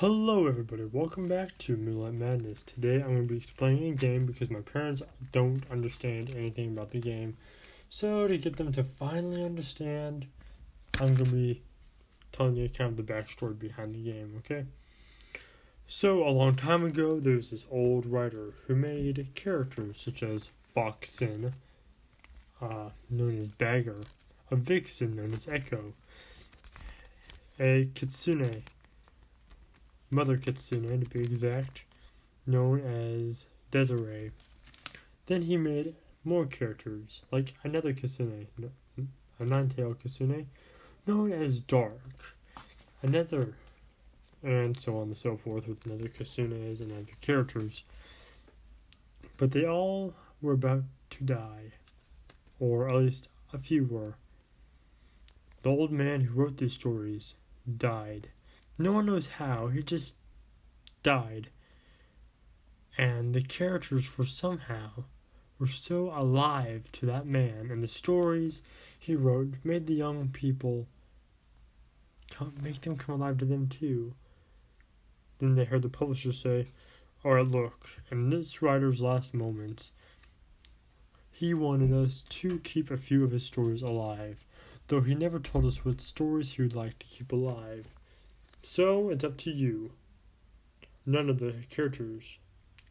Hello everybody, welcome back to Moonlight Madness. Today I'm going to be explaining a game because my parents don't understand anything about the game. So to get them to finally understand, I'm going to be telling you kind of the backstory behind the game, okay? So a long time ago, there was this old writer who made characters such as Foxen, known as Bagger, a Vixen known as Echo, a Kitsune, Mother Kitsune, to be exact, known as Desiree. Then he made more characters, like another Kitsune, a nine-tailed Kitsune, known as Dark, another, and so on and so forth with another Kitsunes and other characters. But they all were about to die, or at least a few were. The old man who wrote these stories died. No one knows how, he just died. And the characters were so alive to that man, and the stories he wrote made the young people come alive to them too. Then they heard the publisher say, "Alright, look, in this writer's last moments, he wanted us to keep a few of his stories alive, though he never told us what stories he would like to keep alive. So, it's up to you." None of the characters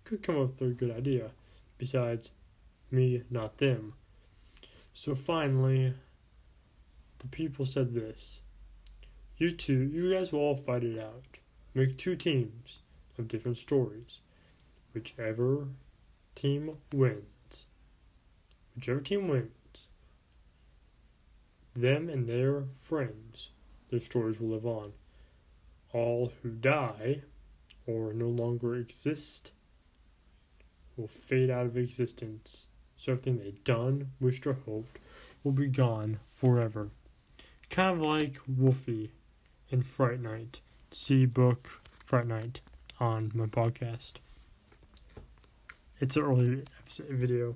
could come up with a good idea, besides me, not them. So finally, the people said this: you guys will all fight it out. Make two teams of different stories. Whichever team wins, them and their friends, their stories will live on. All who die, or no longer exist, will fade out of existence. So everything they've done, wished, or hoped will be gone forever. Kind of like Wolfie in Fright Night. See book Fright Night on my podcast. It's an early video.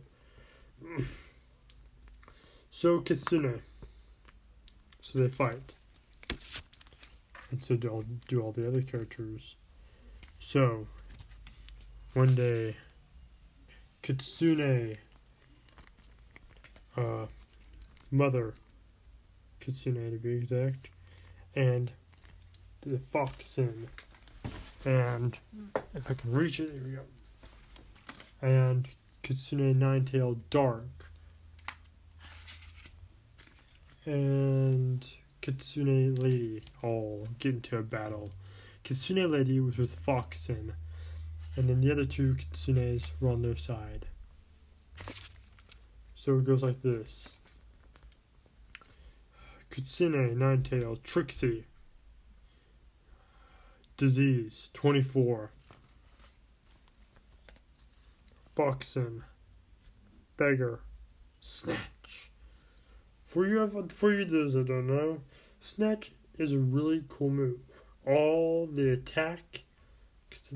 So Kitsune. So they fight. And so do all the other characters. So, one day, Kitsune, Mother Kitsune to be exact, and the Foxen, and if I can reach it, there we go, and Kitsune Nine-Tailed Dark, and Kitsune Lady all get into a battle. Kitsune Lady was with Foxen, and then the other two Kitsunes were on their side. So it goes like this: Kitsune Nine-Tailed Trixie, Disease 24, Foxen, Beggar, Snatch. For you those that don't know, Snatch is a really cool move. All the attack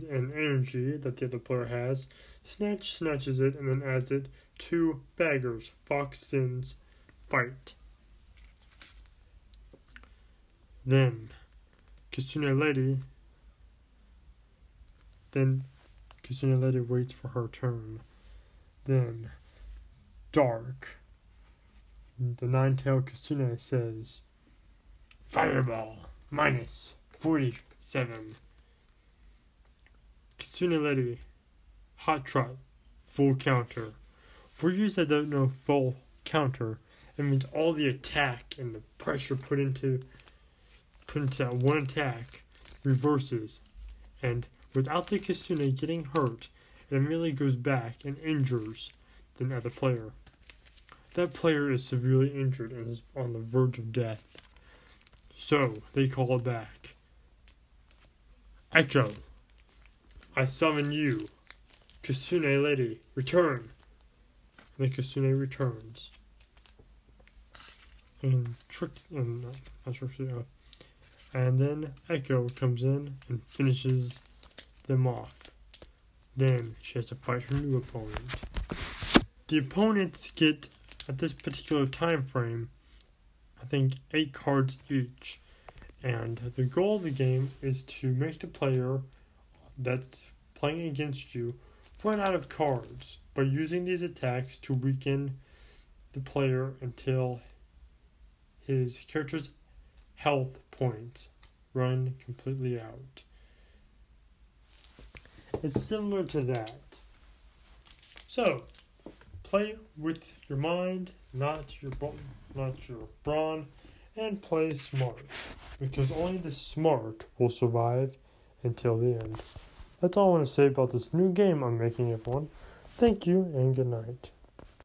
and energy that the other player has, Snatch snatches it and then adds it to Bagger's, Foxen's fight. Then Kitsune Lady waits for her turn. Then Dark, the nine-tailed Kitsune, says, "Fireball, minus 47. Kitsune Lady, Hot Trot, Full Counter. For you that don't know full counter, it means all the attack and the pressure put into that one attack reverses. And without the Kitsune getting hurt, it immediately goes back and injures the other player. That player is severely injured and is on the verge of death. So, they call it back. Echo, I summon you. Kitsune Lady, return." And the Kitsune returns. And then Echo comes in and finishes them off. Then she has to fight her new opponent. The opponents get, at this particular time frame, I think 8 cards each, And the goal of the game is to make the player that's playing against you run out of cards by using these attacks to weaken the player until his character's health points run completely out. It's similar to that. So, play with your mind, not your brawn, and play smart, because only the smart will survive until the end. That's all I want to say about this new game I'm making, everyone. Thank you, and good night.